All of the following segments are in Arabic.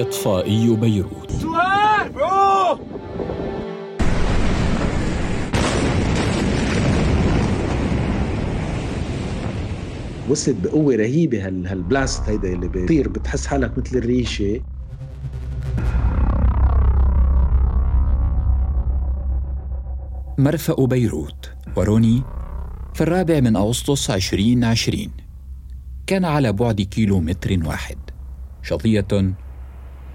إطفائي بيروت. وصلت بقوة رهيبة هالبلاست هيدا اللي بيطير، بتحس حالك مثل الريشة. مرفأ بيروت وروني في 4 أغسطس 2020 كان على بعد كيلومتر واحد. شظية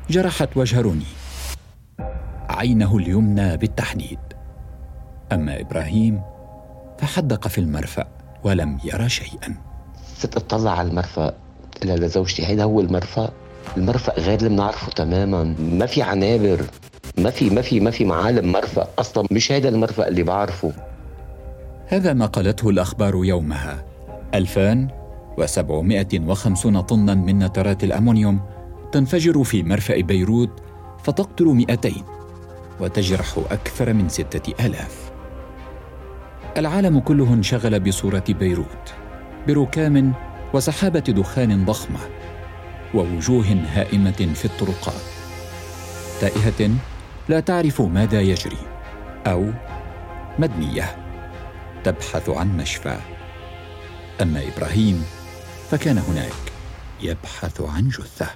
جرحت وجه روني، عينه اليمنى بالتحديد. أما إبراهيم فحدق في المرفأ ولم يرى شيئاً. صرت أطلع على المرفأ، إلا لزوجتي هيدا هو المرفأ. المرفأ غير اللي بنعرفه تماماً، ما في عنابر، ما في معالم مرفأ أصلاً، مش هيدا المرفأ اللي بعرفه. هذا ما قالته الأخبار يومها. 2750 طناً من نترات الأمونيوم تنفجر في مرفأ بيروت فتقتل 200 وتجرح أكثر من 6000. العالم كله انشغل بصورة بيروت، بركام وسحابة دخان ضخمة ووجوه هائمة في الطرقات، تائهة لا تعرف ماذا يجري، أو مدنية تبحث عن مشفى. أما إبراهيم فكان هناك يبحث عن جثة.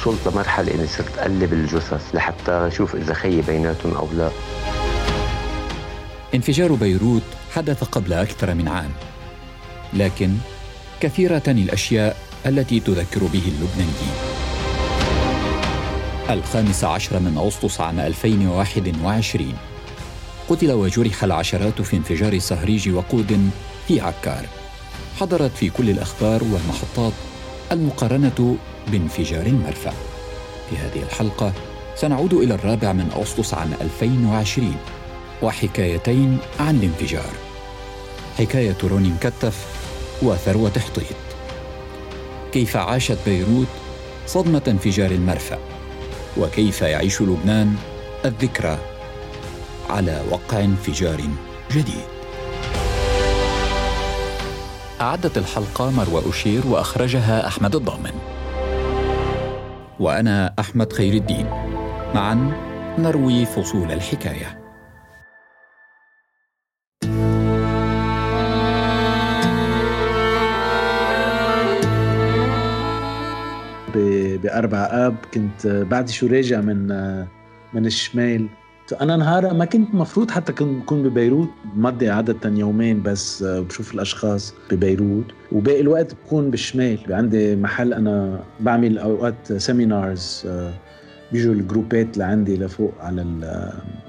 وصلت لمرحلة أني صرت أقلب الجثث لحتى أشوف إذا خي بيناتهم أو لا. انفجار بيروت حدث قبل أكثر من عام، لكن كثيرة الأشياء التي تذكر به اللبنانيين. 15 أغسطس 2021 قتل وجرح العشرات في انفجار صهريج وقود في عكار. حضرت في كل الأخبار والمحطات المقارنة بانفجار المرفأ. في هذه الحلقة سنعود إلى 4 أغسطس 2020 وحكايتين عن الانفجار، حكاية روني مكتف وثروت حطيط. كيف عاشت بيروت صدمة انفجار المرفأ، وكيف يعيش لبنان الذكرى على وقع انفجار جديد. أعدت الحلقة مروة عشير وأخرجها أحمد الضامن، وأنا أحمد خير الدين. معا نروي فصول الحكاية. ب4 آب كنت بعد شو راجع من الشمال. أنا نهارها ما كنت مفروض حتى كنت ببيروت، مضي عادة يومين بس بشوف الأشخاص ببيروت، وباقي الوقت بكون بالشمال. عندي محل أنا بعمل أوقات سيمينارز، بيجوا الجروبات لعندي لفوق على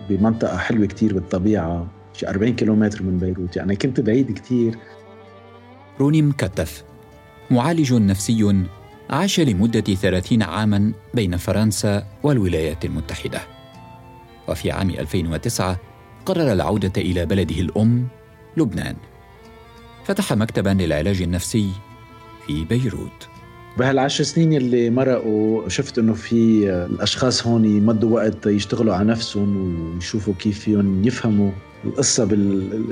بمنطقة حلوة كتير بالطبيعة، شي 40 كيلومتر من بيروت، يعني كنت بعيد كتير. روني مكتف، معالج نفسي، عاش لمدة 30 عاماً بين فرنسا والولايات المتحدة، وفي عام 2009 قرر العودة إلى بلده الأم لبنان. فتح مكتباً للعلاج النفسي في بيروت. بهال10 سنين اللي مرقوا شفت إنه في الأشخاص هون يمدوا وقت يشتغلوا على نفسهم ويشوفوا كيف فيهم يفهموا القصة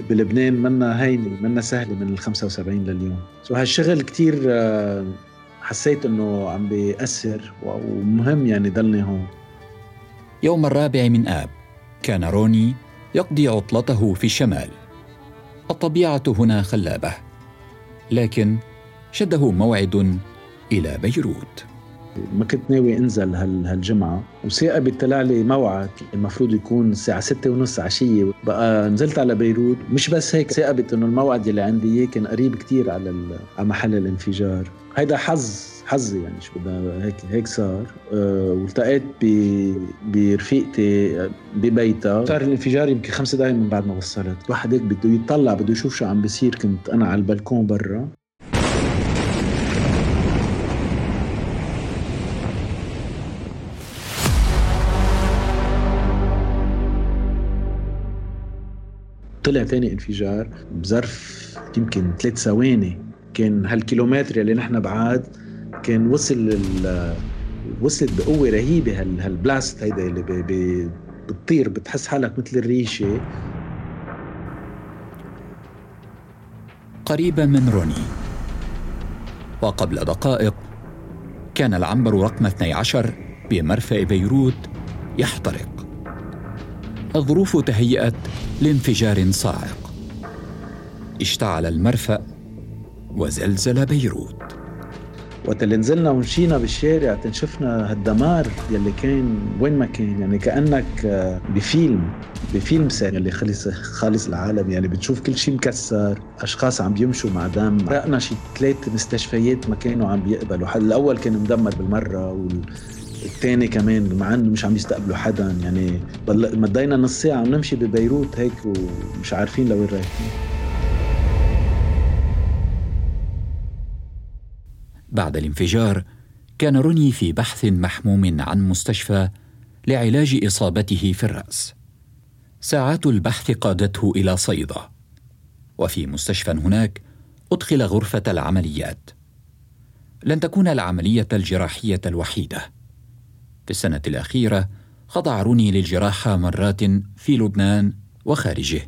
بلبنان. منا هينة، منا سهلة من 75 لليوم. هالشغل كتير حسيت إنه عم بيأثر ومهم يعني ضلني هون. يوم 4 آب كان روني يقضي عطلته في الشمال. الطبيعة هنا خلابة، لكن شده موعد إلى بيروت. ما كنت ناوي أنزل هالجمعة، وسيقى طلع لي موعد المفروض يكون الساعة 6:30 عشية. بقى نزلت على بيروت. مش بس هيك، سيقى إنه الموعد اللي عندي كان قريب كتير على محل الانفجار. هيدا حظي يعني، شو بدنا هيك صار. والتقيت برفيقتي ببيتها. صار الانفجار يمكن 5 دقايق من بعد ما وصلت. واحد هيك بده يطلع، بده يشوف شو عم بيصير. كنت أنا على البلكون برا. طلع تاني انفجار بظرف يمكن 3 ثواني. كان هالكيلومتر اللي نحن بعاد كان وصلت بقوة رهيبة هالبلاست هيدا اللي بتطير، بتحس حالك مثل الريشة. قريبة من روني، وقبل دقائق كان العنبر رقم 12 بمرفأ بيروت يحترق. الظروف تهيأت لانفجار صاعق. اشتعل المرفأ وزلزل بيروت. وقت اللي نزلنا ومشينا بالشارع تنشفنا هالدمار يلي كان وين ما كان، يعني كأنك بفيلم ساري اللي خالص العالم، يعني بتشوف كل شيء مكسر، أشخاص عم بيمشوا مع دم. رأنا شي 3 مستشفيات ما كانوا عم بيقبلوا حد، الأول كان مدمر بالمرة والثاني كمان مع أنه مش عم يستقبلوا حدا. يعني مدينا نص ساعة عم نمشي ببيروت هيك ومش عارفين لوين رايحين. بعد الانفجار كان روني في بحث محموم عن مستشفى لعلاج إصابته في الرأس. ساعات البحث قادته إلى صيدا، وفي مستشفى هناك أدخل غرفة العمليات. لن تكون العملية الجراحية الوحيدة. في السنة الأخيرة خضع روني للجراحة مرات في لبنان وخارجه.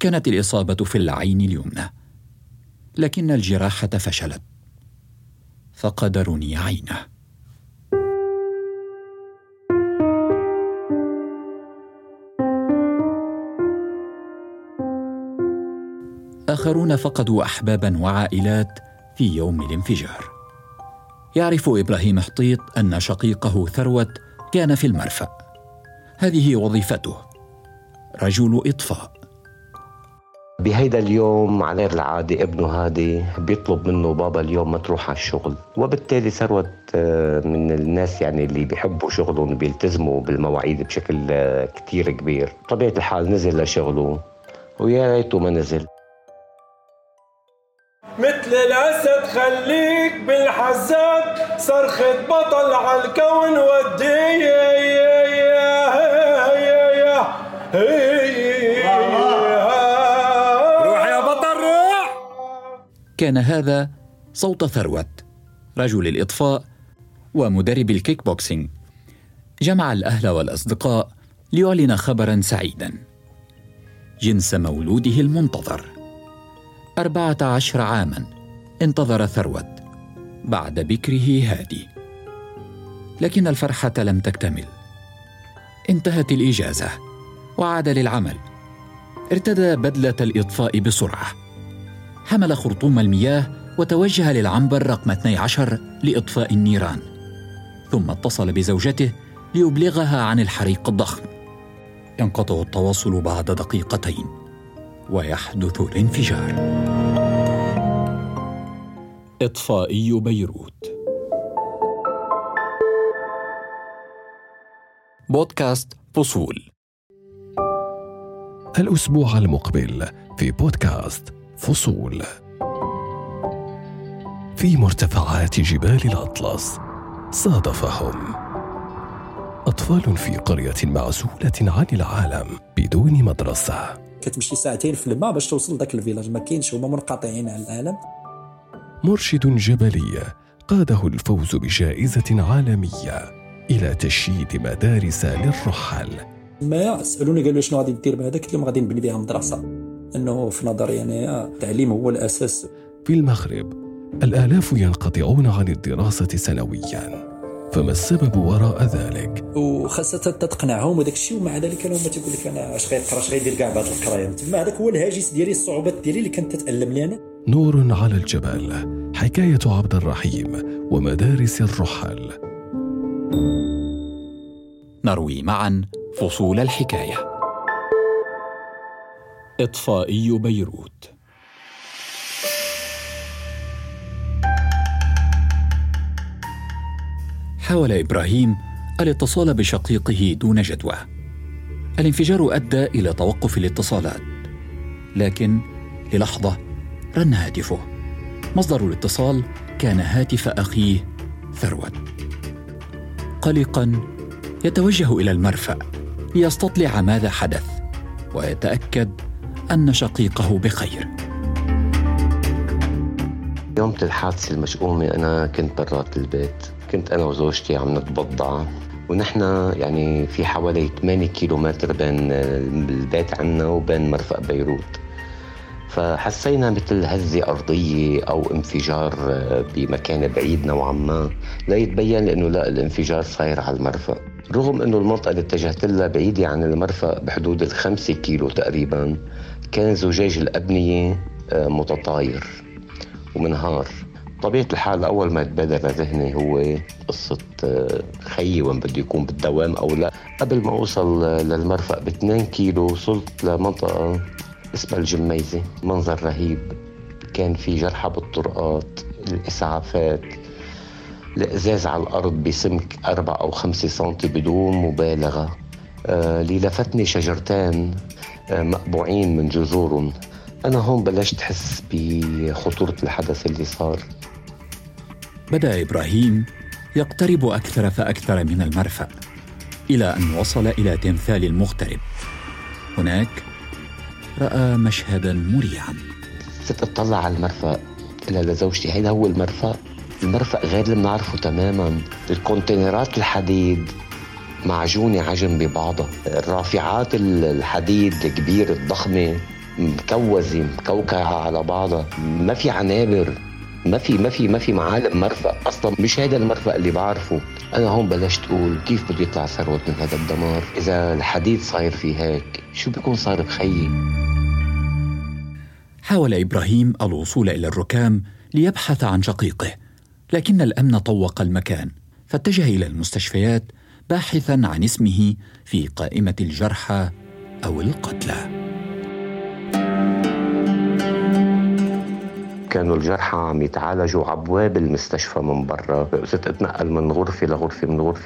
كانت الإصابة في العين اليمنى، لكن الجراحة فشلت، فقد روني عينه. آخرون فقدوا أحباباً وعائلات في يوم الانفجار. يعرف إبراهيم حطيط أن شقيقه ثروت كان في المرفأ، هذه وظيفته، رجل إطفاء. بهيدا اليوم على غير العادة ابنه هادي بيطلب منه بابا اليوم ما تروح على الشغل، وبالتالي ثروت من الناس يعني اللي بيحبوا شغلهم بيلتزموا بالمواعيد بشكل كتير كبير. طبيعة الحال نزل لشغله ويا ريته ما نزل. مثل الأسد خليك بالحساد، صرخة بطل على الكون ودي. كان هذا صوت ثروت، رجل الإطفاء ومدرب الكيك بوكسينج. جمع الأهل والأصدقاء ليعلن خبراً سعيداً، جنس مولوده المنتظر. 14 عاماً انتظر ثروت بعد بكره هادي، لكن الفرحة لم تكتمل. انتهت الإجازة وعاد للعمل. ارتدى بدلة الإطفاء بسرعة، حمل خرطوم المياه وتوجه للعنبر رقم 12 لإطفاء النيران، ثم اتصل بزوجته ليبلغها عن الحريق الضخم. ينقطع التواصل بعد دقيقتين ويحدث الانفجار. إطفائي بيروت. بودكاست فصول. الأسبوع المقبل في بودكاست فصول، في مرتفعات جبال الأطلس صادفهم أطفال في قرية معزولة عن العالم بدون مدرسة. كتمشي 2 ساعة في الماء باش توصل داك الفيلاج، ما كاينش، هما منقطعين على العالم. مرشد جبلي قاده الفوز بجائزة عالمية إلى تشييد مدارس للرحال. ما سألوني قالوا شنو غادي ندير بهذا، قلت لهم غادي نبني بها مدرسة، أنه في نظر يعني التعليم هو الأساس. في المغرب الآلاف ينقطعون عن الدراسة سنوياً، فما السبب وراء ذلك؟ وخاصة تقنعهم وذاك الشيء، ومع ذلك أنا ما تقول لك أنا أش غير قرأ أش غير دير قاع بعض القراية، مع ذلك هو الهاجس ديالي، الصعوبات ديالي اللي كانت تتألم لي أنا. نور على الجبل، حكاية عبد الرحيم ومدارس الرحال. نروي معاً فصول الحكاية. إطفائي بيروت. حاول إبراهيم الاتصال بشقيقه دون جدوى. الانفجار أدى إلى توقف الاتصالات، لكن للحظة رن هاتفه. مصدر الاتصال كان هاتف أخيه ثروت. قلقاً يتوجه إلى المرفأ ليستطلع ماذا حدث ويتأكد أن شقيقه بخير. يوم الحادث المشؤومة أنا كنت برات البيت، كنت أنا وزوجتي عم نتبضع، ونحن يعني في حوالي 8 كيلومتر بين البيت عنا وبين مرفأ بيروت. فحسينا مثل هزة أرضية أو انفجار بمكان بعيد نوعا ما، ليتبين لأنه لا، الانفجار صاير على المرفأ، رغم أنه المنطقة اللي اتجهت لها بعيدة عن المرفأ بحدود 5 كيلو تقريبا. كان زجاج الأبنية متطاير ومنهار. طبيعة الحال أول ما تبادر لذهني هو قصة خيي وين بده يكون بالدوام أو لا. قبل ما أوصل للمرفأ 2 كيلو وصلت لمنطقة اسمها الجميزة، منظر رهيب، كان في جرحى بالطرقات، الإسعافات، الإزاز على الأرض بسمك 4 أو 5 سنتي بدون مبالغة. اللي لفتني شجرتان مقبوعين من جذورهم. أنا هون بلشت أحس بخطورة الحدث اللي صار. بدأ إبراهيم يقترب أكثر فأكثر من المرفأ إلى أن وصل إلى تمثال المغترب. هناك رأى مشهداً مريعاً. صرت أطلع على المرفأ، قلها لزوجتي هيدا هو المرفأ؟ المرفأ غير اللي بنعرفه تماماً. الكونتينرات الحديد معجونة عجم ببعضها، الرافعات الحديد الكبيرة الضخمة مكوزة مكوكعة على بعضها، ما في عنابر، ما في معالم مرفأ أصلاً، مش هذا المرفأ اللي بعرفه. أنا هون بلشت أقول كيف بده يطلع ثروت من هذا الدمار؟ إذا الحديد صاير فيه هيك شو بيكون صار بخيي؟ حاول إبراهيم الوصول إلى الركام ليبحث عن شقيقه، لكن الأمن طوق المكان، فاتجه إلى المستشفيات باحثاً عن اسمه في قائمة الجرحى أو القتلى. كانوا الجرحى عم يتعالجوا عبواب المستشفى من برا. صرت اتنقل من غرفة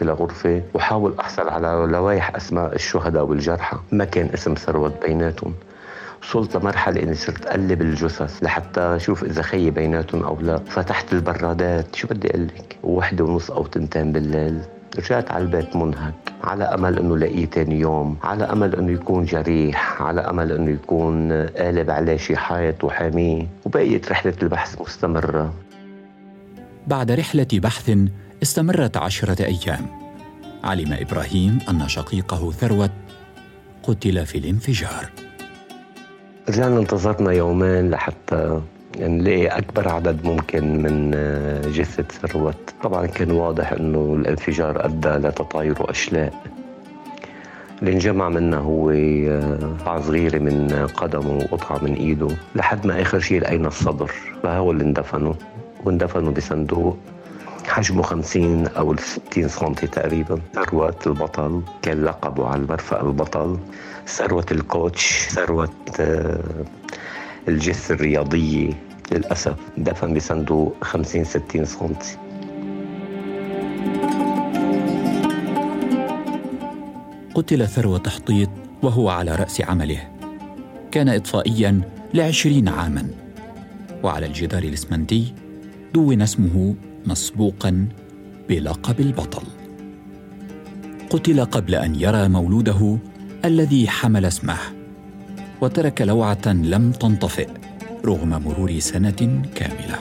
لغرفة وحاول أحصل على لوائح أسماء الشهداء والجرحى. ما كان اسم ثروت بيناتهم. وصلت لمرحلة إني صرت أقلب الجثث لحتى أشوف إذا خيي بيناتهم أو لا. فتحت البرادات، شو بدي أقلك، 1:30 أو 2 بالليل. رجعت على البيت منهك، على أمل أنه لقيه تاني يوم، على أمل أنه يكون جريح، على أمل أنه يكون قالب عليه شي حائط وحاميه. وبقيت رحلة البحث مستمرة. بعد رحلة بحث استمرت 10 أيام، علم إبراهيم أن شقيقه ثروت قتل في الانفجار. رجعنا انتظرنا 2 يوم لحتى نلاقي أكبر عدد ممكن من جثة ثروت. طبعاً كان واضح أنه الانفجار أدى لتطاير أشلاء. اللي انجمع منه هو قطعة صغيرة من قدمه وقطعة من إيده، لحد ما آخر شيء لقينا الصدر، فهو اللي اندفنوا، واندفنوا بصندوق حجمه 50 أو 60 سنتي تقريباً. ثروت البطل، كان لقبه على المرفأ البطل، ثروت الكوتش، ثروت الجثة الرياضية، للأسف دفن بصندوق 50-60 سنتي. قتل ثروت حطيط وهو على رأس عمله. كان إطفائياً ل20 عاماً، وعلى الجدار الإسمنتي دون اسمه مسبوقاً بلقب البطل. قتل قبل أن يرى مولوده الذي حمل اسمه، وترك لوعة لم تنطفئ رغم مرور 1 سنة كاملة.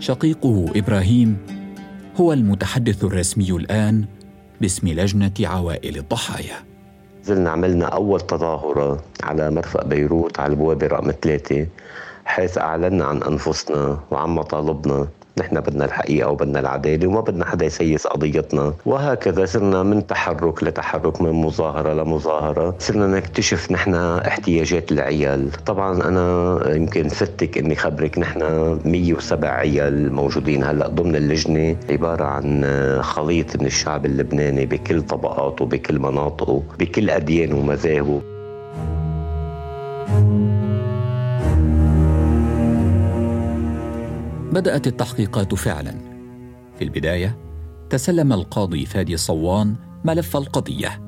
شقيقه إبراهيم هو المتحدث الرسمي الآن باسم لجنة عوائل الضحايا. زلنا عملنا أول تظاهرة على مرفأ بيروت على البوابة رقم 3، حيث أعلنا عن أنفسنا وعن مطالبنا. نحن بدنا الحقيقة وبدنا العدالة وما بدنا حدا يسيس قضيتنا. وهكذا صرنا من تحرك لتحرك، من مظاهرة لمظاهرة، صرنا نكتشف نحن احتياجات العيال. طبعا أنا يمكن فتك أني خبرك، نحن 107 عيال موجودين هلأ ضمن اللجنة، عبارة عن خليط من الشعب اللبناني بكل طبقاته، بكل مناطقه، بكل أديانه ومذاهبه. بدأت التحقيقات فعلاً. في البداية تسلم القاضي فادي صوان ملف القضية،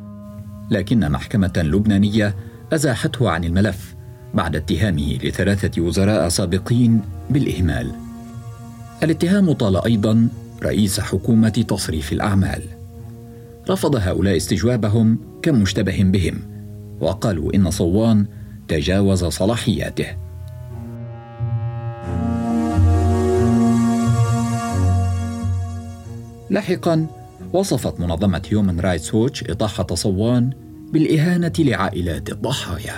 لكن محكمة لبنانية أزاحته عن الملف بعد اتهامه ل3 وزراء سابقين بالإهمال. الاتهام طال أيضاً رئيس حكومة تصريف الأعمال. رفض هؤلاء استجوابهم كمشتبه بهم، وقالوا إن صوان تجاوز صلاحياته. لاحقاً وصفت منظمة هيومن رايتس ووتش إطاحة صوان بالإهانة لعائلات الضحايا.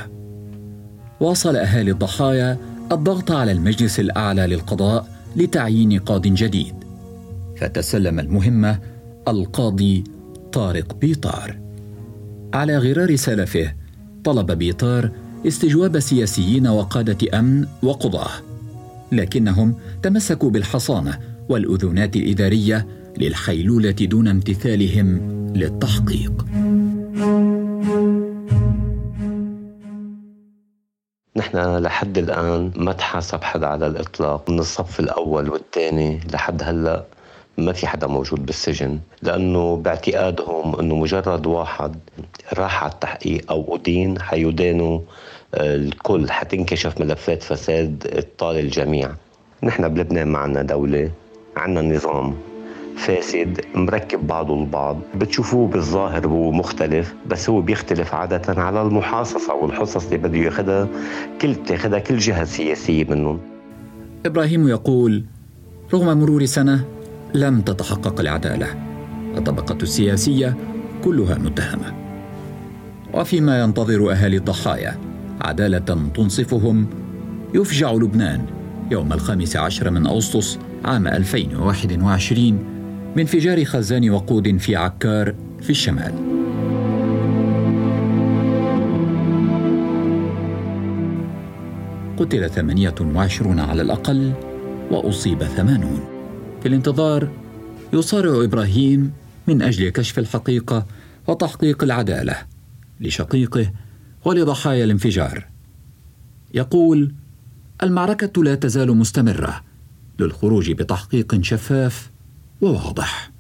واصل أهالي الضحايا الضغط على المجلس الأعلى للقضاء لتعيين قاضٍ جديد، فتسلم المهمة القاضي طارق بيطار. على غرار سلفه، طلب بيطار استجواب سياسيين وقادة أمن وقضاة، لكنهم تمسكوا بالحصانة والأذونات الإدارية للحيلولة دون امتثالهم للتحقيق. نحن لحد الآن ما تحاسب حدا على الإطلاق من الصف الأول والثاني، لحد هلأ ما في حدا موجود بالسجن، لأنه باعتقادهم أنه مجرد واحد راح على التحقيق أو أدين حيدينوا الكل، حتنكشف ملفات فساد طال الجميع. نحن بلبنان معنا دولة، عنا نظام فاسد مركب بعضه البعض، بتشوفوه بالظاهر هو مختلف، بس هو بيختلف عادة على المحاصصة والحصص اللي بده ياخدها كل جهة سياسية منهم. إبراهيم يقول رغم مرور سنة لم تتحقق العدالة، الطبقة السياسية كلها متهمة. وفيما ينتظر أهالي الضحايا عدالة تنصفهم، يفجع لبنان يوم 15 أغسطس عام 2021 بانفجار خزان وقود في عكار في الشمال. قتل 28 على الأقل وأصيب 80. في الانتظار يصارع إبراهيم من أجل كشف الحقيقة وتحقيق العدالة لشقيقه ولضحايا الانفجار. يقول المعركة لا تزال مستمرة للخروج بتحقيق شفاف وواضح.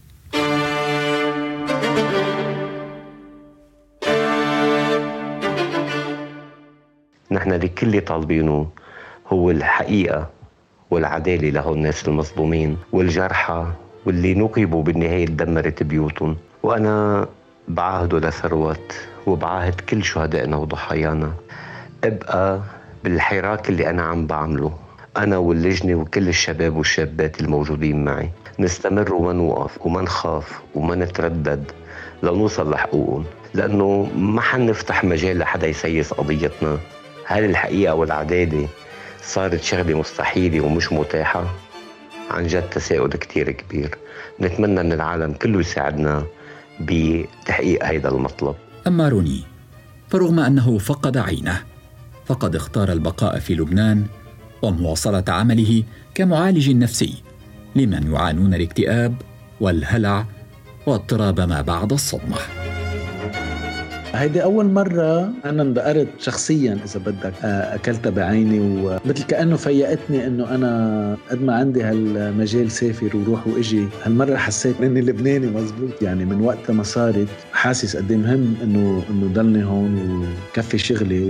نحن لكل اللي طالبينه هو الحقيقة والعدالة لهؤلاء الناس المظلومين والجرحى واللي نقبوا بالنهاية دمرت بيوتهم. وأنا بعاهده لثروت وبعاهد كل شهدائنا وضحايانا، ابقى بالحراك اللي أنا عم بعمله، أنا واللجنة وكل الشباب والشابات الموجودين معي، نستمر وما نوقف وما نخاف وما نتردد لنوصل لحقوقهم، لأنه ما حنفتح مجال لحدا يسيس قضيتنا. هل الحقيقة والعدالة صارت شغلة مستحيلة ومش متاحة؟ عن جد تساؤل كتير كبير. نتمنى أن العالم كله يساعدنا بتحقيق هذا المطلب. أما روني فرغم أنه فقد عينه، فقد اختار البقاء في لبنان ومواصلة عمله كمعالج نفسي لمن يعانون الاكتئاب والهلع واضطراب ما بعد الصدمة. هيدي أول مرة أنا اندقرت شخصياً، إذا بدك أكلتها بعيني، ومثل كأنه فيقتني أنه أنا قد ما عندي هالمجال سافر وروح وإجي، هالمرة حسيت أني لبناني مزبوط. يعني من وقت ما صارت حاسس قد مهم أنه ضلني هون وكفي شغلي،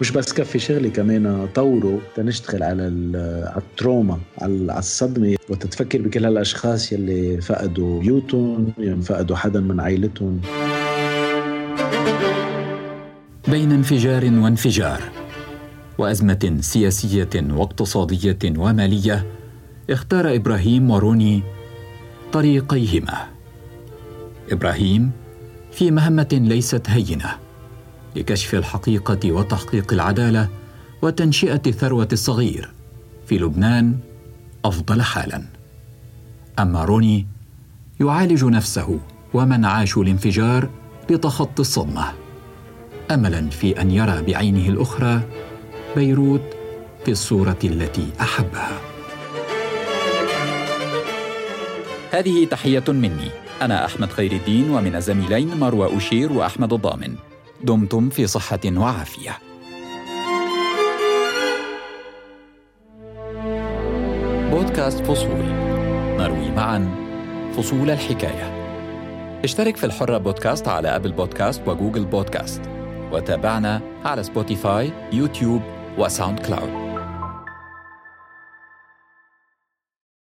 ومش بس كفي شغلي كمان طوره تنشتغل على التروما، على الصدمة، وتتفكر بكل هالأشخاص يلي فقدوا بيوتهم، يلي فقدوا حدا من عائلتهم. بين انفجار وانفجار وأزمة سياسية واقتصادية ومالية، اختار إبراهيم وروني طريقيهما. إبراهيم في مهمة ليست هينة لكشف الحقيقة وتحقيق العدالة وتنشئة ثروة الصغير في لبنان أفضل حالا. أما روني يعالج نفسه ومن عاش الانفجار لتخطي الصدمة، أملاً في أن يرى بعينه الأخرى بيروت في الصورة التي أحبها. هذه تحية مني، أنا أحمد خير الدين، ومن زميلين مروة عشير وأحمد الضامن. دمتم في صحة وعافية. بودكاست فصول، نروي معاً فصول الحكاية. اشترك في الحرة بودكاست على أبل بودكاست وجوجل بودكاست، وتابعنا على سبوتيفاي، يوتيوب وساوند كلاود.